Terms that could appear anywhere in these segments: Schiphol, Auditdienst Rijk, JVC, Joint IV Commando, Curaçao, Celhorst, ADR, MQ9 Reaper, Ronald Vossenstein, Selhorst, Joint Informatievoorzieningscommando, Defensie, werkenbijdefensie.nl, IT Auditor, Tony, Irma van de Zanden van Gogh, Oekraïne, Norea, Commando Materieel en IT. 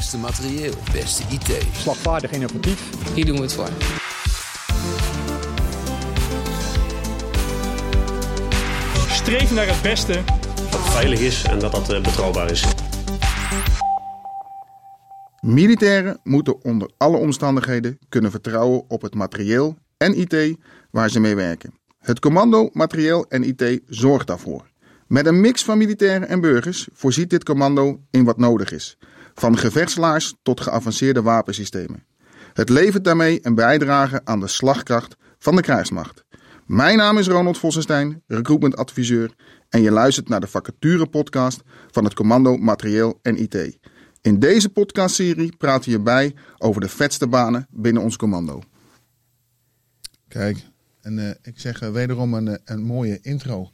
Beste materieel, beste IT. Slagvaardig innovatief. Hier doen we het voor. Streef naar het beste. Dat het veilig is en dat dat betrouwbaar is. Militairen moeten onder alle omstandigheden kunnen vertrouwen op het materieel en IT waar ze mee werken. Het Commando Materieel en IT zorgt daarvoor. Met een mix van militairen en burgers voorziet dit commando in wat nodig is. Van gevechtslaars tot geavanceerde wapensystemen. Het levert daarmee een bijdrage aan de slagkracht van de krijgsmacht. Mijn naam is Ronald Vossenstein, recruitmentadviseur, en je luistert naar de vacature-podcast van het Commando Materieel en IT. In deze podcastserie praten we hierbij over de vetste banen binnen ons commando. Kijk, en ik zeg wederom een mooie intro.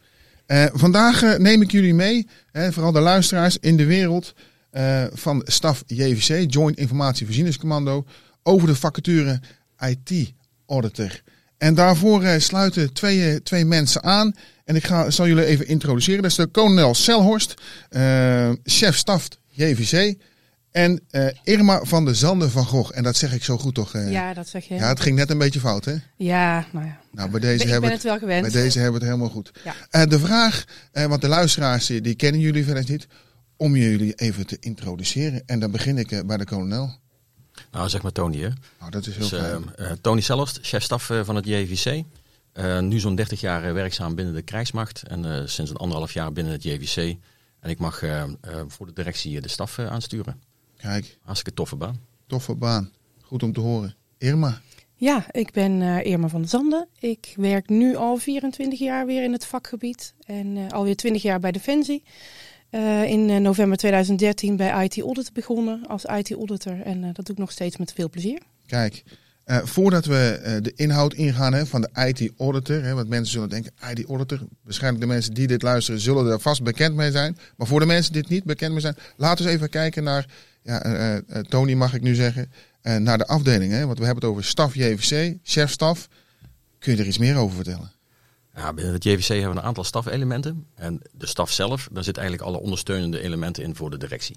Vandaag neem ik jullie mee, vooral de luisteraars, in de wereld van staf JVC, Joint Informatievoorzieningscommando, over de vacature IT Auditor. En daarvoor sluiten twee mensen aan. En ik zal jullie even introduceren. Dat is de kolonel Selhorst, chef staf JVC. En Irma van de Zanden van Gogh. En dat zeg ik zo goed, toch? Ja, dat zeg je. Ja, het ging net een beetje fout, hè? Ja, nou ja. Nou, bij deze ik ben het wel gewend. Bij deze hebben we het helemaal goed. Ja. De vraag, want de luisteraars die kennen jullie verder niet, om jullie even te introduceren. En dan begin ik bij de kolonel. Nou, zeg maar Tony, hè? Nou, dat is heel fijn. Tony Celhorst, chef-staf van het JVC. Nu zo'n 30 jaar werkzaam binnen de krijgsmacht. En sinds een 1,5 jaar binnen het JVC. En ik mag voor de directie de staf aansturen. Kijk. Hartstikke toffe baan. Toffe baan. Goed om te horen. Irma? Ja, ik ben Irma van de Zanden. Ik werk nu al 24 jaar weer in het vakgebied. En alweer 20 jaar bij Defensie. In november 2013 bij IT Auditor begonnen als IT Auditor. En dat doe ik nog steeds met veel plezier. Kijk, voordat we de inhoud ingaan van de IT Auditor. Hè, want mensen zullen denken, IT Auditor. Waarschijnlijk de mensen die dit luisteren zullen er vast bekend mee zijn. Maar voor de mensen die dit niet bekend mee zijn. Laten we eens even kijken naar, Tony mag ik nu zeggen, naar de afdeling. Hè, want we hebben het over staf JVC, chef staf. Kun je er iets meer over vertellen? Ja, binnen het JVC hebben we een aantal stafelementen. En de staf zelf, daar zitten eigenlijk alle ondersteunende elementen in voor de directie.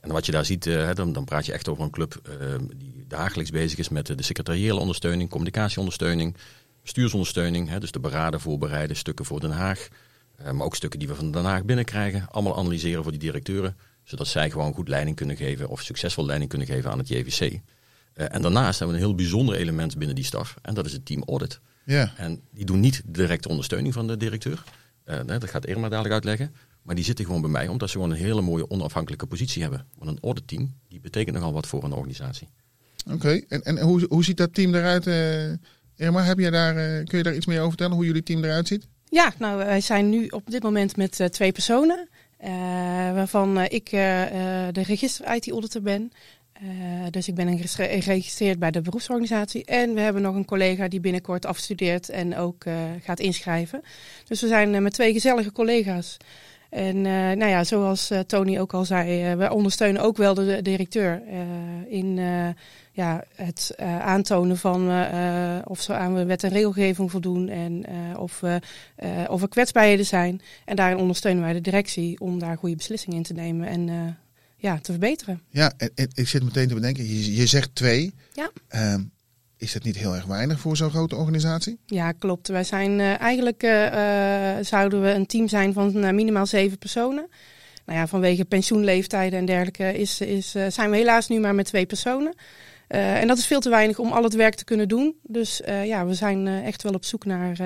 En wat je daar ziet, dan praat je echt over een club die dagelijks bezig is met de secretariële ondersteuning, communicatieondersteuning, bestuursondersteuning. Dus de beraden voorbereiden, stukken voor Den Haag. Maar ook stukken die we van Den Haag binnenkrijgen. Allemaal analyseren voor die directeuren. Zodat zij gewoon goed leiding kunnen geven of succesvol leiding kunnen geven aan het JVC. En daarnaast hebben we een heel bijzonder element binnen die staf. En dat is het team audit. Ja. En die doen niet direct ondersteuning van de directeur. Dat gaat Irma dadelijk uitleggen. Maar die zitten gewoon bij mij omdat ze gewoon een hele mooie onafhankelijke positie hebben. Want een auditteam, die betekent nogal wat voor een organisatie. Oké. En hoe ziet dat team eruit? Irma, kun je daar iets meer over vertellen? Hoe jullie team eruit ziet? Ja, nou wij zijn nu op dit moment met 2 personen. Waarvan ik de register-IT-auditor ben. Dus ik ben geregistreerd bij de beroepsorganisatie. En we hebben nog een collega die binnenkort afstudeert en ook gaat inschrijven. Dus we zijn met 2 gezellige collega's. En zoals Tony ook al zei, wij ondersteunen ook wel de directeur in het aantonen van of ze aan wet- en regelgeving voldoen en of er kwetsbaarheden zijn. En daarin ondersteunen wij de directie om daar goede beslissingen in te nemen en te verbeteren. Ja, en ik zit meteen te bedenken, je zegt 2. Ja. Is dat niet heel erg weinig voor zo'n grote organisatie? Ja, klopt. Wij zijn zouden we een team zijn van minimaal 7 personen. Nou ja, vanwege pensioenleeftijden en dergelijke zijn we helaas nu maar met 2 personen. En dat is veel te weinig om al het werk te kunnen doen. Dus we zijn echt wel op zoek naar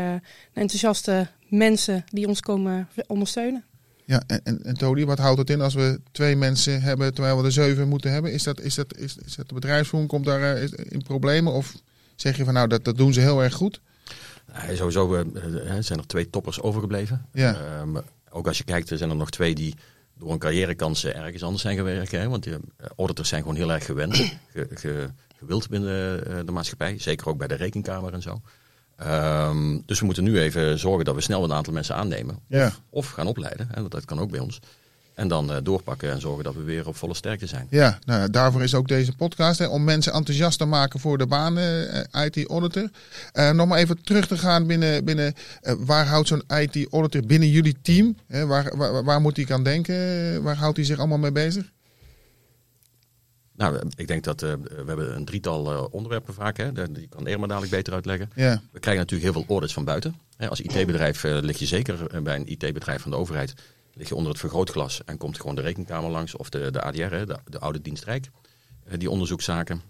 enthousiaste mensen die ons komen ondersteunen. Ja, en Tony, wat houdt het in als we 2 mensen hebben terwijl we er 7 moeten hebben? Is dat de bedrijfsvoering? Komt daar in problemen? Of zeg je van nou, dat doen ze heel erg goed? Nou, sowieso zijn er 2 toppers overgebleven. Ja. Ook als je kijkt, zijn er nog 2 die door hun carrièrekansen ergens anders zijn gewerkt. Hè? Want de auditors zijn gewoon heel erg gewild binnen de maatschappij. Zeker ook bij de rekenkamer en zo. Dus we moeten nu even zorgen dat we snel een aantal mensen aannemen. Ja. Of gaan opleiden, want dat kan ook bij ons. En dan doorpakken en zorgen dat we weer op volle sterkte zijn. Ja, nou, daarvoor is ook deze podcast. Hè, om mensen enthousiast te maken voor de baan IT Auditor. Nog maar even terug te gaan binnen waar houdt zo'n IT Auditor binnen jullie team? Hè, waar moet hij aan denken? Waar houdt hij zich allemaal mee bezig? Nou, ik denk dat we hebben een drietal onderwerpen vaak. Hè? Die kan Irma dadelijk beter uitleggen. Ja. We krijgen natuurlijk heel veel orders van buiten. Als IT-bedrijf lig je zeker bij een IT-bedrijf van de overheid. Lig je onder het vergrootglas en komt gewoon de rekenkamer langs. Of de ADR, de Auditdienst Rijk. Die onderzoekszaken.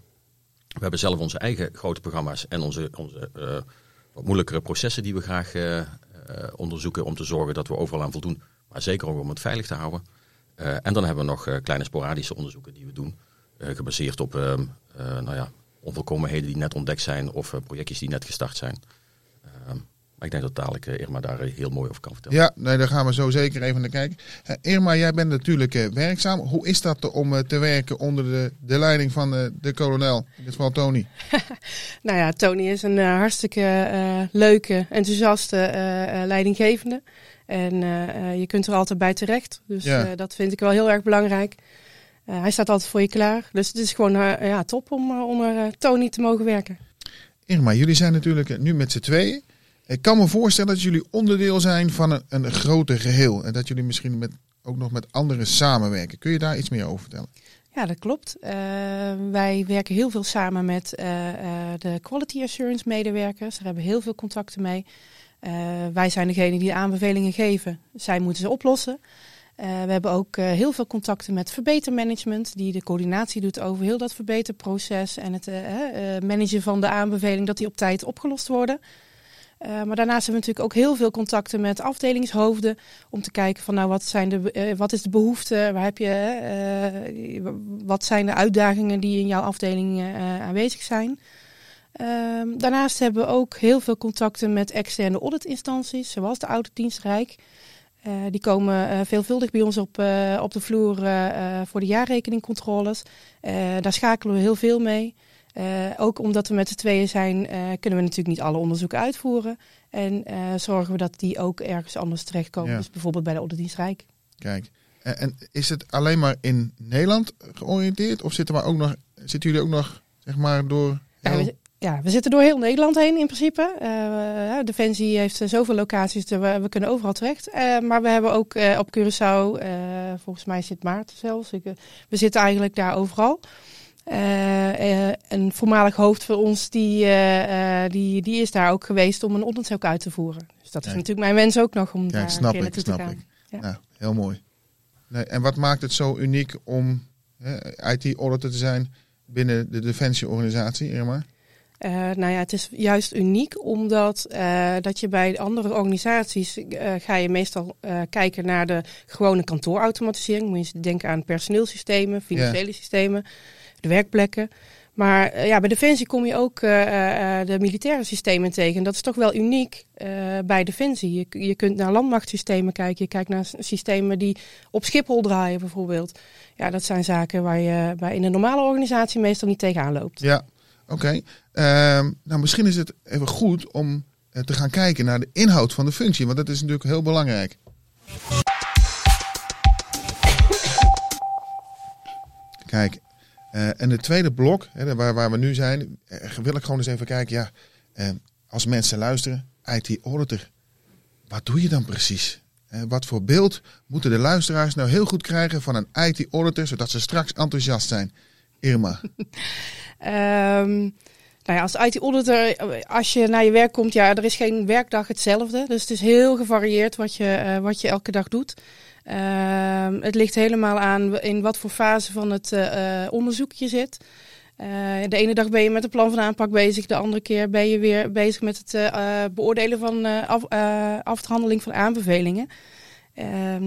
We hebben zelf onze eigen grote programma's. En onze wat moeilijkere processen die we graag onderzoeken. Om te zorgen dat we overal aan voldoen. Maar zeker ook om het veilig te houden. En dan hebben we nog kleine sporadische onderzoeken die we doen. Gebaseerd op onvolkomenheden die net ontdekt zijn of projectjes die net gestart zijn. Maar ik denk dat dadelijk Irma daar heel mooi over kan vertellen. Ja, nee, daar gaan we zo zeker even naar kijken. Irma, jij bent natuurlijk werkzaam. Hoe is dat om te werken onder de leiding van de kolonel? In dit geval Tony. Nou ja, Tony is een hartstikke leuke, enthousiaste leidinggevende. En je kunt er altijd bij terecht. Dus ja. Dat vind ik wel heel erg belangrijk. Hij staat altijd voor je klaar. Dus het is gewoon top om onder Tony te mogen werken. Irma, jullie zijn natuurlijk nu met z'n tweeën. Ik kan me voorstellen dat jullie onderdeel zijn van een groter geheel. En dat jullie misschien ook nog met anderen samenwerken. Kun je daar iets meer over vertellen? Ja, dat klopt. Wij werken heel veel samen met de quality assurance medewerkers. Daar hebben we heel veel contacten mee. Wij zijn degene die de aanbevelingen geven. Zij moeten ze oplossen. We hebben ook heel veel contacten met verbetermanagement, die de coördinatie doet over heel dat verbeterproces en het managen van de aanbeveling, dat die op tijd opgelost worden. Maar daarnaast hebben we natuurlijk ook heel veel contacten met afdelingshoofden om te kijken van wat is de behoefte, wat zijn de uitdagingen die in jouw afdeling aanwezig zijn. Daarnaast hebben we ook heel veel contacten met externe auditinstanties, zoals de Auditdienst Rijk. Die komen veelvuldig bij ons op de vloer voor de jaarrekeningcontroles. Daar schakelen we heel veel mee. Ook omdat we met z'n tweeën zijn, kunnen we natuurlijk niet alle onderzoeken uitvoeren. En zorgen we dat die ook ergens anders terechtkomen. Ja. Dus bijvoorbeeld bij de Auditdienst Rijk. Kijk, en is het alleen maar in Nederland georiënteerd? Of zitten jullie ook nog, zeg maar, door... Ja, we zitten door heel Nederland heen in principe. Defensie heeft zoveel locaties, we kunnen overal terecht. Maar we hebben ook op Curaçao, volgens mij zit Maarten zelfs. We zitten eigenlijk daar overal. Een voormalig hoofd van ons, die is daar ook geweest om een onderzoek uit te voeren. Dus dat is natuurlijk mijn wens ook nog om daar een keer naartoe te gaan. Ja. Nou, heel mooi. Nee, en wat maakt het zo uniek om IT-auditor te zijn binnen de Defensieorganisatie, Irma? Het is juist uniek omdat dat je bij andere organisaties ga je meestal kijken naar de gewone kantoorautomatisering. Moet je denken aan personeelsystemen, financiële systemen, de werkplekken. Maar bij Defensie kom je ook de militaire systemen tegen. Dat is toch wel uniek bij Defensie. Je kunt naar landmachtsystemen kijken. Je kijkt naar systemen die op Schiphol draaien bijvoorbeeld. Ja, dat zijn zaken waar je in een normale organisatie meestal niet tegenaan loopt. Ja. Oké, misschien is het even goed om te gaan kijken naar de inhoud van de functie, want dat is natuurlijk heel belangrijk. Kijk, en het tweede blok, waar we nu zijn, wil ik gewoon eens even kijken. Ja, als mensen luisteren, IT-auditor, wat doe je dan precies? Wat voor beeld moeten de luisteraars nou heel goed krijgen van een IT-auditor, zodat ze straks enthousiast zijn? Irma. Als IT-auditor, als je naar je werk komt, er is geen werkdag hetzelfde. Dus het is heel gevarieerd wat je elke dag doet. Het ligt helemaal aan in wat voor fase van het onderzoek je zit. De ene dag ben je met een plan van aanpak bezig. De andere keer ben je weer bezig met het beoordelen van afhandeling van aanbevelingen.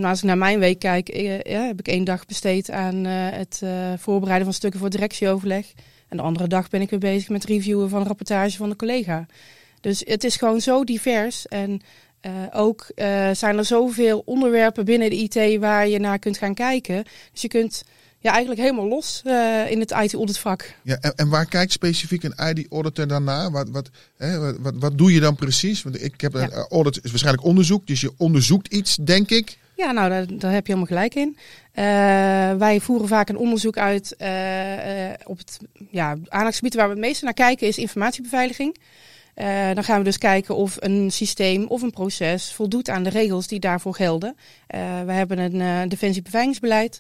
Als ik naar mijn week kijk, heb ik één dag besteed aan het voorbereiden van stukken voor directieoverleg. En de andere dag ben ik weer bezig met reviewen van een rapportage van een collega. Dus het is gewoon zo divers. En ook zijn er zoveel onderwerpen binnen de IT waar je naar kunt gaan kijken. Dus je kunt eigenlijk helemaal los in het IT-auditvak. Ja, en waar kijkt specifiek een IT-auditor dan naar? Wat doe je dan precies? Want ik heb een audit is waarschijnlijk onderzoek, dus je onderzoekt iets, denk ik. Ja, nou, daar heb je helemaal gelijk in. Wij voeren vaak een onderzoek uit op het aandachtsgebied waar we het meeste naar kijken is informatiebeveiliging. Dan gaan we dus kijken of een systeem of een proces voldoet aan de regels die daarvoor gelden. We hebben een defensiebeveiligingsbeleid.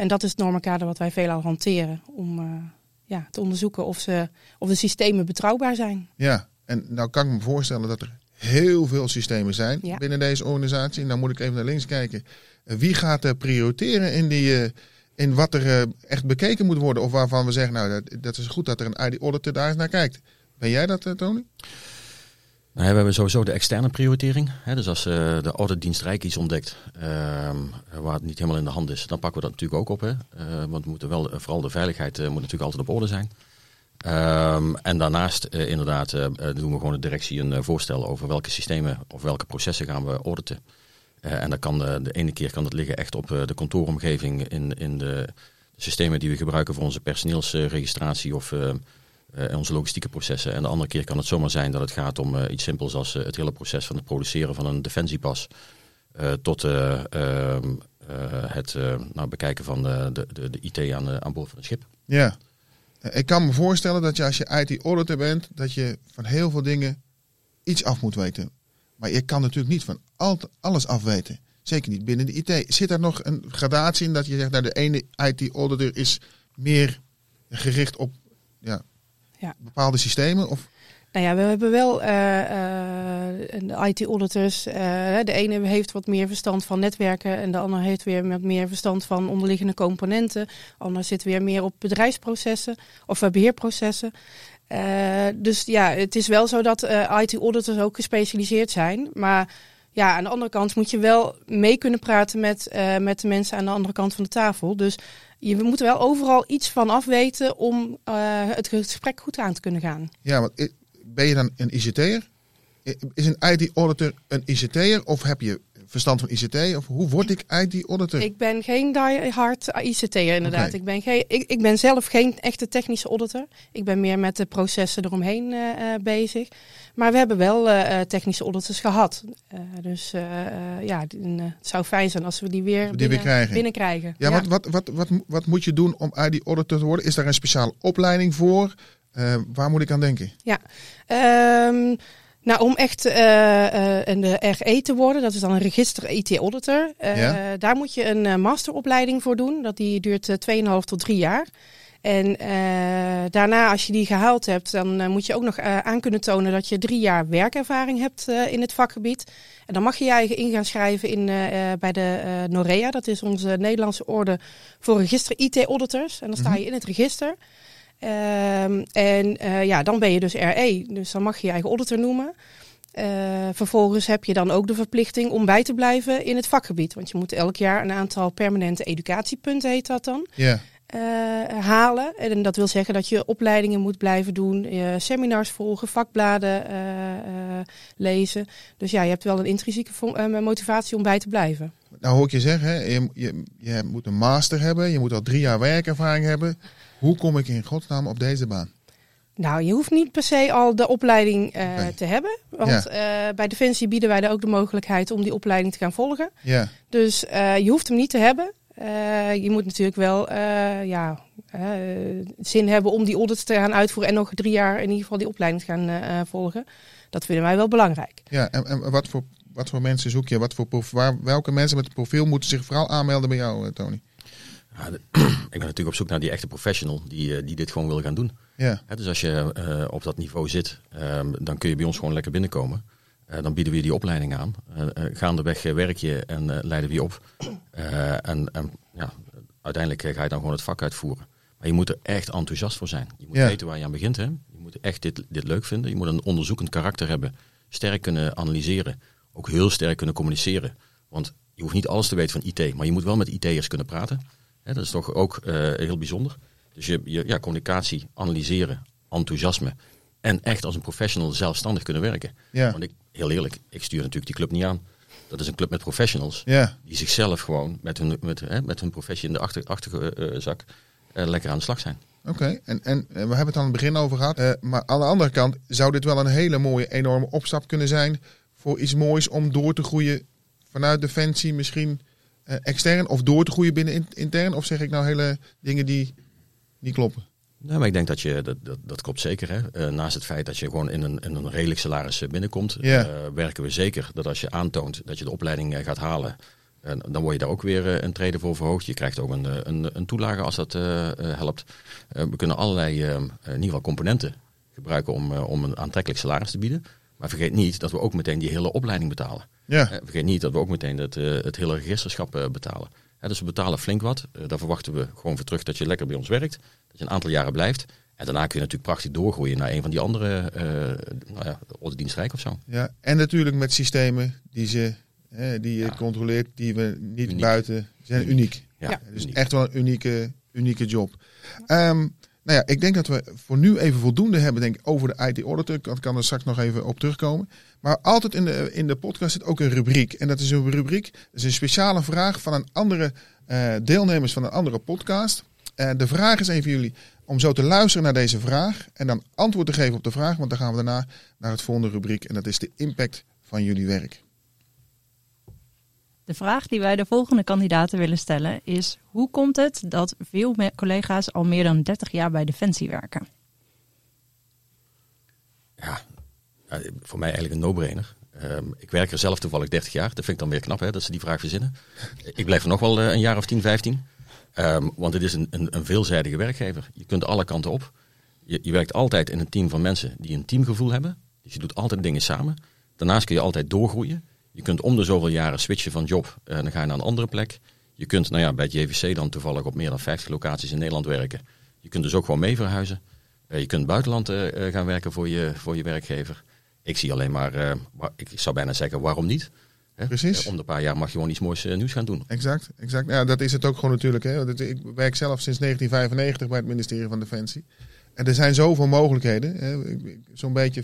En dat is het normenkader wat wij veelal hanteren om te onderzoeken of de systemen betrouwbaar zijn. Ja, en nou kan ik me voorstellen dat er heel veel systemen zijn binnen deze organisatie. En dan moet ik even naar links kijken. Wie gaat er prioriteren in wat er echt bekeken moet worden? Of waarvan we zeggen, nou dat is goed dat er een IT-auditor daar eens naar kijkt. Ben jij dat, Tony? Nou ja, we hebben sowieso de externe prioritering. Hè, dus als de Auditdienst Rijk iets ontdekt waar het niet helemaal in de hand is, dan pakken we dat natuurlijk ook op. Hè. Want we moeten vooral de veiligheid moet natuurlijk altijd op orde zijn. En daarnaast doen we gewoon de directie een voorstel over welke systemen of welke processen gaan we auditen. En dat kan de ene keer kan dat liggen echt op de kantooromgeving in de systemen die we gebruiken voor onze personeelsregistratie of onze logistieke processen. En de andere keer kan het zomaar zijn dat het gaat om iets simpels als het hele proces van het produceren van een defensiepas. Tot het bekijken van de IT aan boord van het schip. Ja, ik kan me voorstellen dat je als je IT-auditor bent, dat je van heel veel dingen iets af moet weten. Maar je kan natuurlijk niet van alles afweten. Zeker niet binnen de IT. Zit er nog een gradatie in dat je zegt, nou, de ene IT-auditor is meer gericht op bepaalde systemen? Of? Nou ja, we hebben wel de IT-auditors. De ene heeft wat meer verstand van netwerken en de ander heeft weer wat meer verstand van onderliggende componenten. De ander zit weer meer op bedrijfsprocessen of beheerprocessen. Dus ja, het is wel zo dat IT-auditors ook gespecialiseerd zijn. Maar ja, aan de andere kant moet je wel mee kunnen praten met de mensen aan de andere kant van de tafel. Dus je moet wel overal iets van afweten om het gesprek goed aan te kunnen gaan. Ja, want ben je dan een ICT'er? Is een IT-auditor een ICT'er of heb je verstand van ICT? Of hoe word ik IT-auditor? Ik ben geen die-hard ICT'er inderdaad. Okay. Ik ben zelf geen echte technische auditor. Ik ben meer met de processen eromheen bezig. Maar we hebben wel technische auditors gehad. Het zou fijn zijn als we die weer binnenkrijgen. Ja, ja. Wat moet je doen om IT-auditor te worden? Is daar een speciale opleiding voor? Waar moet ik aan denken? Ja, om echt een RE te worden, dat is dan een register IT-auditor. Daar moet je een masteropleiding voor doen. Die duurt 2,5 tot 3 jaar. En daarna, als je die gehaald hebt, dan moet je ook nog aan kunnen tonen dat je 3 jaar werkervaring hebt in het vakgebied. En dan mag je je eigen in gaan schrijven bij de Norea. Dat is onze Nederlandse orde voor register IT-auditors. En dan sta je in het register. Dan ben je dus RE. Dus dan mag je je eigen auditor noemen. Vervolgens heb je dan ook de verplichting om bij te blijven in het vakgebied. Want je moet elk jaar een aantal permanente educatiepunten, heet dat dan, halen. En dat wil zeggen dat je opleidingen moet blijven doen, seminars volgen, vakbladen lezen. Dus ja, je hebt wel een intrinsieke motivatie om bij te blijven. Nou hoor ik je zeggen, hè? Je moet een master hebben, je moet al 3 jaar werkervaring hebben. Hoe kom ik in godsnaam op deze baan? Nou, je hoeft niet per se al de opleiding te hebben. Want bij Defensie bieden wij er ook de mogelijkheid om die opleiding te gaan volgen. Ja. Dus je hoeft hem niet te hebben. Je moet natuurlijk wel zin hebben om die audits te gaan uitvoeren. En nog 3 jaar in ieder geval die opleiding te gaan volgen. Dat vinden wij wel belangrijk. Ja, en wat voor mensen zoek je? Welke mensen met een profiel moeten zich vooral aanmelden bij jou, Tony? Ja, ik ben natuurlijk op zoek naar die echte professional die dit gewoon wil gaan doen. Ja. Dus als je op dat niveau zit, dan kun je bij ons gewoon lekker binnenkomen. Dan bieden we je die opleiding aan. Gaandeweg werk je en leiden we je op. Uiteindelijk ga je dan gewoon het vak uitvoeren. Maar je moet er echt enthousiast voor zijn. Je moet weten waar je aan begint. Hè? Je moet echt dit leuk vinden. Je moet een onderzoekend karakter hebben. Sterk kunnen analyseren. Ook heel sterk kunnen communiceren. Want je hoeft niet alles te weten van IT. Maar je moet wel met IT'ers kunnen praten. He, dat is toch ook heel bijzonder. Dus je communicatie, analyseren, enthousiasme. En echt als een professional zelfstandig kunnen werken. Ja. Want heel eerlijk, ik stuur natuurlijk die club niet aan. Dat is een club met professionals. Ja. Die zichzelf gewoon met hun professie in de achterzak lekker aan de slag zijn. Oké, en we hebben het aan het begin over gehad. Maar aan de andere kant zou dit wel een hele mooie, enorme opstap kunnen zijn. Voor iets moois om door te groeien vanuit Defensie misschien... extern of door te groeien binnen intern? Of zeg ik nou hele dingen die niet kloppen? Nee, maar ik denk dat je, dat klopt zeker. Hè? Naast het feit dat je gewoon in een redelijk salaris binnenkomt, werken we zeker dat als je aantoont dat je de opleiding gaat halen, dan word je daar ook weer een trede voor verhoogd. Je krijgt ook een toelage als dat helpt. We kunnen allerlei in ieder geval componenten gebruiken om een aantrekkelijk salaris te bieden. Maar vergeet niet dat we ook meteen die hele opleiding betalen. Ja. Vergeet niet dat we ook meteen het hele registerschap betalen. Dus we betalen flink wat. Daar verwachten we gewoon voor terug dat je lekker bij ons werkt. Dat je een aantal jaren blijft. En daarna kun je natuurlijk prachtig doorgroeien naar een van die andere Auditdienst Rijk of zo. Ja, en natuurlijk met systemen die je controleert, die we niet uniek. Buiten zijn. Uniek. Ja, dus uniek. Echt wel een unieke job. Ik denk dat we voor nu even voldoende hebben over de IT-auditor. Ik kan er straks nog even op terugkomen. Maar altijd in de podcast zit ook een rubriek. En dat is een speciale vraag van een andere deelnemers van een andere podcast. De vraag is even jullie om zo te luisteren naar deze vraag. En dan antwoord te geven op de vraag. Want dan gaan we daarna naar het volgende rubriek. En dat is de impact van jullie werk. De vraag die wij de volgende kandidaten willen stellen is: hoe komt het dat veel collega's al meer dan 30 jaar bij Defensie werken? Ja, voor mij eigenlijk een no-brainer. Ik werk er zelf toevallig 30 jaar. Dat vind ik dan weer knap, hè, dat ze die vraag verzinnen. Ik blijf er nog wel een jaar of 10, 15. Want het is een veelzijdige werkgever. Je kunt alle kanten op. Je werkt altijd in een team van mensen die een teamgevoel hebben. Dus je doet altijd dingen samen. Daarnaast kun je altijd doorgroeien. Je kunt om de zoveel jaren switchen van job en dan ga je naar een andere plek. Je kunt bij het JVC dan toevallig op meer dan 50 locaties in Nederland werken. Je kunt dus ook gewoon mee verhuizen. Je kunt buitenland gaan werken voor je werkgever. Ik zie alleen maar, ik zou bijna zeggen, waarom niet? Hè? Precies. Om de paar jaar mag je gewoon iets moois nieuws gaan doen. Exact. Ja, dat is het ook gewoon natuurlijk. Hè? Ik werk zelf sinds 1995 bij het ministerie van Defensie. En er zijn zoveel mogelijkheden. Hè? Zo'n beetje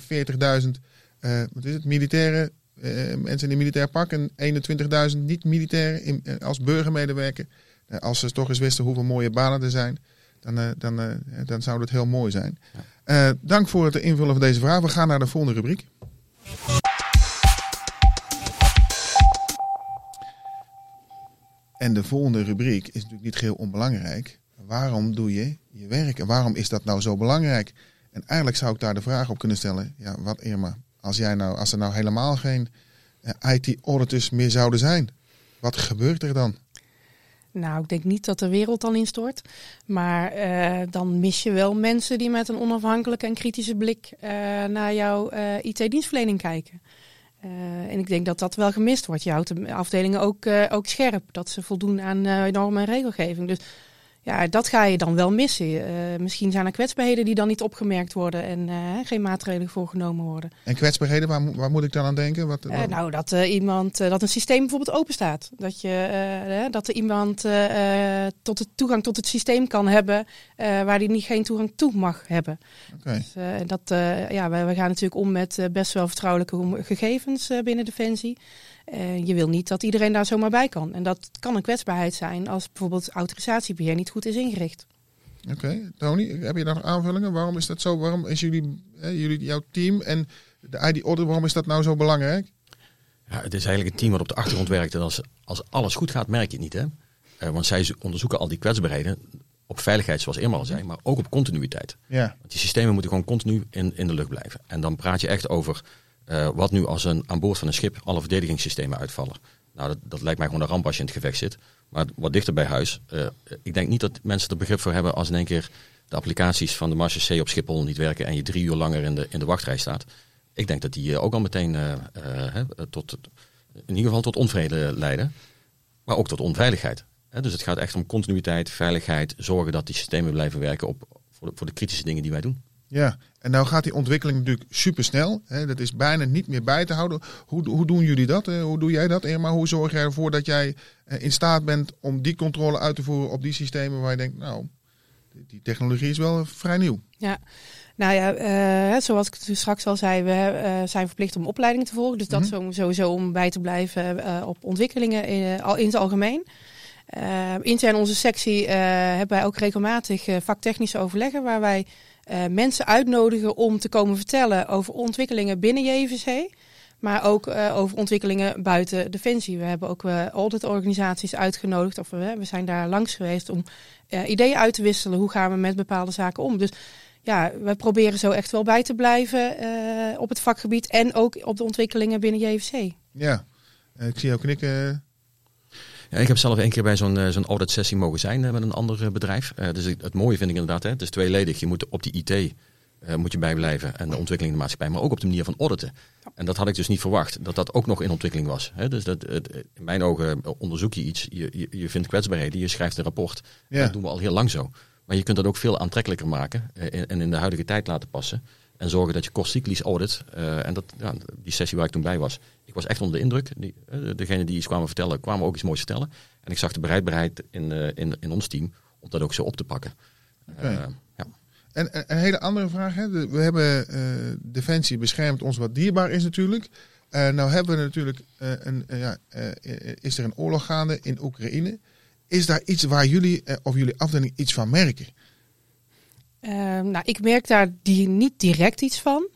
40.000 militairen. Mensen in militair pak en 21.000 niet-militairen als burgermedewerker. Als ze toch eens wisten hoeveel mooie banen er zijn, dan zou dat heel mooi zijn. Ja. Dank voor het invullen van deze vraag. We gaan naar de volgende rubriek. En de volgende rubriek is natuurlijk niet geheel onbelangrijk. Waarom doe je je werk en waarom is dat nou zo belangrijk? En eigenlijk zou ik daar de vraag op kunnen stellen. Ja, wat Irma? Als er nou helemaal geen IT-auditors meer zouden zijn, wat gebeurt er dan? Nou, ik denk niet dat de wereld dan instort. Maar dan mis je wel mensen die met een onafhankelijke en kritische blik naar jouw IT-dienstverlening kijken. En ik denk dat dat wel gemist wordt. Je houdt de afdelingen ook scherp. Dat ze voldoen aan normen en regelgeving. Dus ja, dat ga je dan wel missen. Misschien zijn er kwetsbaarheden die dan niet opgemerkt worden en geen maatregelen voor genomen worden. En kwetsbaarheden, waar moet ik dan aan denken? Dat een systeem bijvoorbeeld open staat. Dat er iemand tot de toegang tot het systeem kan hebben waar hij geen toegang toe mag hebben. Okay. Dus, we gaan natuurlijk om met best wel vertrouwelijke gegevens binnen Defensie. Je wil niet dat iedereen daar zomaar bij kan. En dat kan een kwetsbaarheid zijn als bijvoorbeeld autorisatiebeheer niet goed is ingericht. Oké, Tony, heb je daar nog aanvullingen? Waarom is dat zo? Waarom is jouw team en de IT-auditor, waarom is dat nou zo belangrijk? Ja, het is eigenlijk een team wat op de achtergrond werkt. En als alles goed gaat, merk je het niet. Hè? Want zij onderzoeken al die kwetsbaarheden op veiligheid, zoals Irma al zei, maar ook op continuïteit. Ja. Want die systemen moeten gewoon continu in de lucht blijven. En dan praat je echt over wat nu als aan boord van een schip alle verdedigingssystemen uitvallen. Nou, dat lijkt mij gewoon een ramp als je in het gevecht zit. Maar wat dichter bij huis. Ik denk niet dat mensen er begrip voor hebben als in één keer de applicaties van de Marge C op Schiphol niet werken en je 3 uur langer in de wachtrij staat. Ik denk dat die ook al meteen in ieder geval tot onvrede leiden. Maar ook tot onveiligheid. Dus het gaat echt om continuïteit, veiligheid, zorgen dat die systemen blijven werken voor de kritische dingen die wij doen. Ja, en nou gaat die ontwikkeling natuurlijk supersnel. Hè? Dat is bijna niet meer bij te houden. Hoe doen jullie dat? Hoe doe jij dat, Irma? Hoe zorg jij ervoor dat jij in staat bent om die controle uit te voeren op die systemen waar je denkt, nou, die technologie is wel vrij nieuw. Ja, zoals ik straks al zei, we zijn verplicht om opleidingen te volgen. Dus dat sowieso om bij te blijven op ontwikkelingen in het algemeen. Intern onze sectie hebben wij ook regelmatig vaktechnische overleggen waar wij mensen uitnodigen om te komen vertellen over ontwikkelingen binnen JVC. Maar ook over ontwikkelingen buiten Defensie. We hebben ook auditorganisaties uitgenodigd. Of we zijn daar langs geweest om ideeën uit te wisselen. Hoe gaan we met bepaalde zaken om? Dus ja, we proberen zo echt wel bij te blijven op het vakgebied. En ook op de ontwikkelingen binnen JVC. Ja, ik zie jou knikken. Ja, ik heb zelf een keer bij zo'n auditsessie mogen zijn met een ander bedrijf. Dus het mooie vind ik inderdaad, hè, het is tweeledig. Je moet op die IT... moet je bijblijven en de ontwikkeling in de maatschappij, maar ook op de manier van auditen. Ja. En dat had ik dus niet verwacht, dat ook nog in ontwikkeling was. Hè? Dus in mijn ogen onderzoek je iets, je vindt kwetsbaarheden, je schrijft een rapport. Ja. Dat doen we al heel lang zo. Maar je kunt dat ook veel aantrekkelijker maken en in de huidige tijd laten passen. En zorgen dat je kostcyclisch audit. En die sessie waar ik toen bij was. Ik was echt onder de indruk. Degenen die iets kwamen vertellen, kwamen ook iets moois vertellen. En ik zag de bereidbaarheid in ons team om dat ook zo op te pakken. Okay. Ja. En een hele andere vraag. Hè? We hebben Defensie beschermt ons wat dierbaar is natuurlijk. Nou hebben we natuurlijk is er een oorlog gaande in Oekraïne. Is daar iets waar jullie of jullie afdeling iets van merken? Ik merk daar niet direct iets van.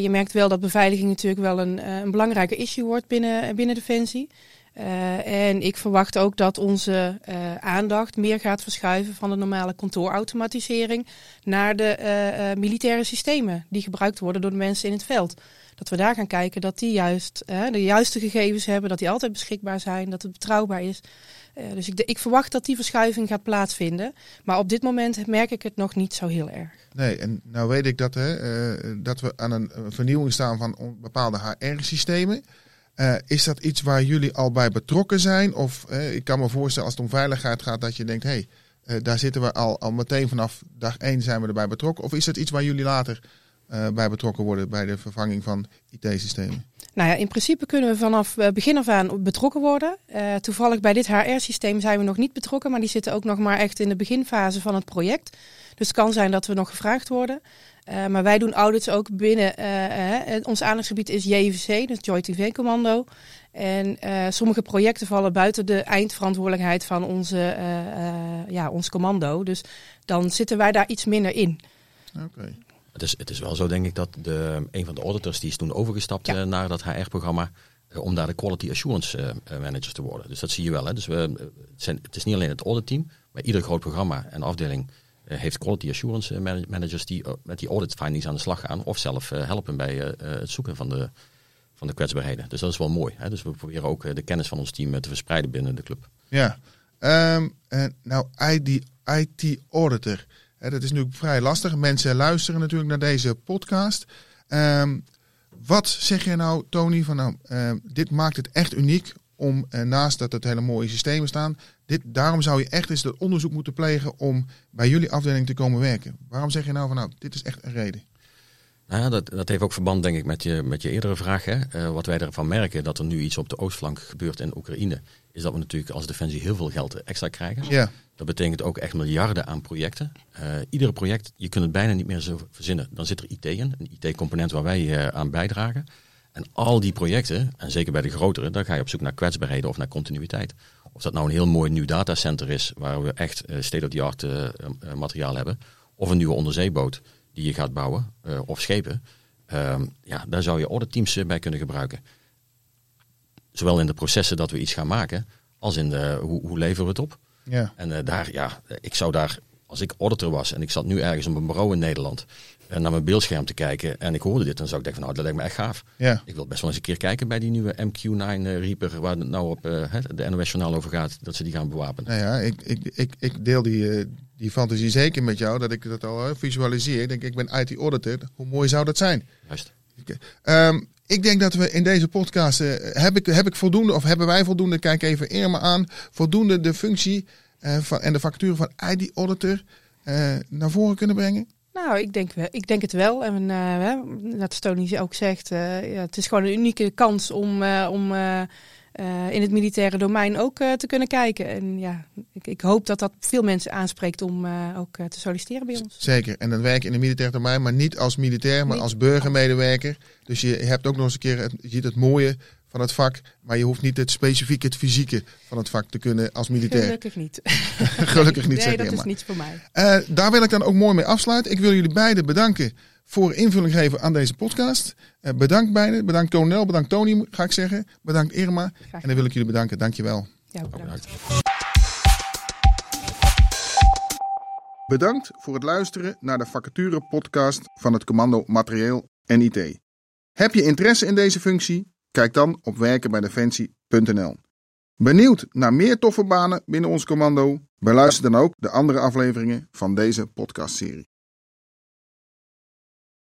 Je merkt wel dat beveiliging natuurlijk wel een belangrijke issue wordt binnen Defensie. En ik verwacht ook dat onze aandacht meer gaat verschuiven van de normale kantoorautomatisering naar de militaire systemen die gebruikt worden door de mensen in het veld. Dat we daar gaan kijken dat die juist de juiste gegevens hebben, dat die altijd beschikbaar zijn, dat het betrouwbaar is. Dus ik verwacht dat die verschuiving gaat plaatsvinden. Maar op dit moment merk ik het nog niet zo heel erg. Nee, en nou weet ik dat we aan een vernieuwing staan van bepaalde HR-systemen. Is dat iets waar jullie al bij betrokken zijn? Of ik kan me voorstellen als het om veiligheid gaat dat je denkt... daar zitten we al meteen vanaf dag 1 zijn we erbij betrokken. Of is dat iets waar jullie later bij betrokken worden bij de vervanging van IT-systemen? Nou ja, in principe kunnen we vanaf begin af aan betrokken worden. Toevallig bij dit HR-systeem zijn we nog niet betrokken... maar die zitten ook nog maar echt in de beginfase van het project. Dus het kan zijn dat we nog gevraagd worden... maar wij doen audits ook binnen. Ons aandachtsgebied is JVC, dus Joint IV Commando. En sommige projecten vallen buiten de eindverantwoordelijkheid van ons commando. Dus dan zitten wij daar iets minder in. Okay. Het is wel zo, denk ik, dat een van de auditors die is toen overgestapt naar dat HR-programma... om daar de quality assurance managers te worden. Dus dat zie je wel. Hè? Dus het is niet alleen het auditteam, maar ieder groot programma en afdeling... heeft quality assurance managers die met die audit findings aan de slag gaan... of zelf helpen bij het zoeken van de kwetsbaarheden. Dus dat is wel mooi. Hè? Dus we proberen ook de kennis van ons team te verspreiden binnen de club. Ja, IT Auditor. Dat is nu vrij lastig. Mensen luisteren natuurlijk naar deze podcast. Wat zeg jij nou, Tony, van dit maakt het echt uniek... om naast dat het hele mooie systemen staan... Daarom zou je echt eens dat onderzoek moeten plegen om bij jullie afdeling te komen werken. Waarom zeg je nou van dit is echt een reden? Nou ja, dat heeft ook verband denk ik met je eerdere vraag. Hè? Wat wij ervan merken dat er nu iets op de oostflank gebeurt in Oekraïne... is dat we natuurlijk als Defensie heel veel geld extra krijgen. Ja. Dat betekent ook echt miljarden aan projecten. Iedere project, je kunt het bijna niet meer zo verzinnen. Dan zit er IT in, een IT-component waar wij aan bijdragen... En al die projecten, en zeker bij de grotere, dan ga je op zoek naar kwetsbaarheden of naar continuïteit. Of dat nou een heel mooi nieuw datacenter is, waar we echt state-of-the-art materiaal hebben. Of een nieuwe onderzeeboot die je gaat bouwen, of schepen. Daar zou je auditteams bij kunnen gebruiken. Zowel in de processen dat we iets gaan maken, als in hoe leveren we het op. Ja. En ik zou daar, als ik auditor was en ik zat nu ergens op een bureau in Nederland... naar mijn beeldscherm te kijken en ik hoorde dit... dan zou ik denken van dat lijkt me echt gaaf. Ja. Ik wil best wel eens een keer kijken bij die nieuwe MQ9 Reaper... waar het nou op de NOS-journaal over gaat, dat ze die gaan bewapenen. Nou ja, ik deel die fantasie zeker met jou... dat ik dat al visualiseer. Ik denk, ik ben IT-auditor. Hoe mooi zou dat zijn? Juist. Ik denk dat we in deze podcast... heb ik voldoende, of hebben wij voldoende... kijk even Irma aan... voldoende de functie en de factuur van IT-auditor... naar voren kunnen brengen? Nou, ik denk het wel. En dat Tony ook zegt, het is gewoon een unieke kans om in het militaire domein ook te kunnen kijken. En ja, ik hoop dat veel mensen aanspreekt om ook te solliciteren bij ons. Zeker. En dan werk je in het militaire domein, maar niet als militair, maar als burgermedewerker. Dus je hebt ook nog eens een keer, je ziet het mooie van het vak, maar je hoeft niet het specifieke, het fysieke van het vak te kunnen als militair. Gelukkig niet. Gelukkig niet, zeg maar. Nee, dat is niets voor mij. Daar wil ik dan ook mooi mee afsluiten. Ik wil jullie beiden bedanken voor invulling geven aan deze podcast. Bedankt beiden. Bedankt kolonel, bedankt Tony ga ik zeggen. Bedankt Irma. En dan wil ik jullie bedanken. Dankjewel. Ja, bedankt. Bedankt voor het luisteren naar de vacature podcast van het Commando Materieel en IT. Heb je interesse in deze functie? Kijk dan op werkenbijdefensie.nl. Benieuwd naar meer toffe banen binnen ons commando? Beluister dan ook de andere afleveringen van deze podcastserie.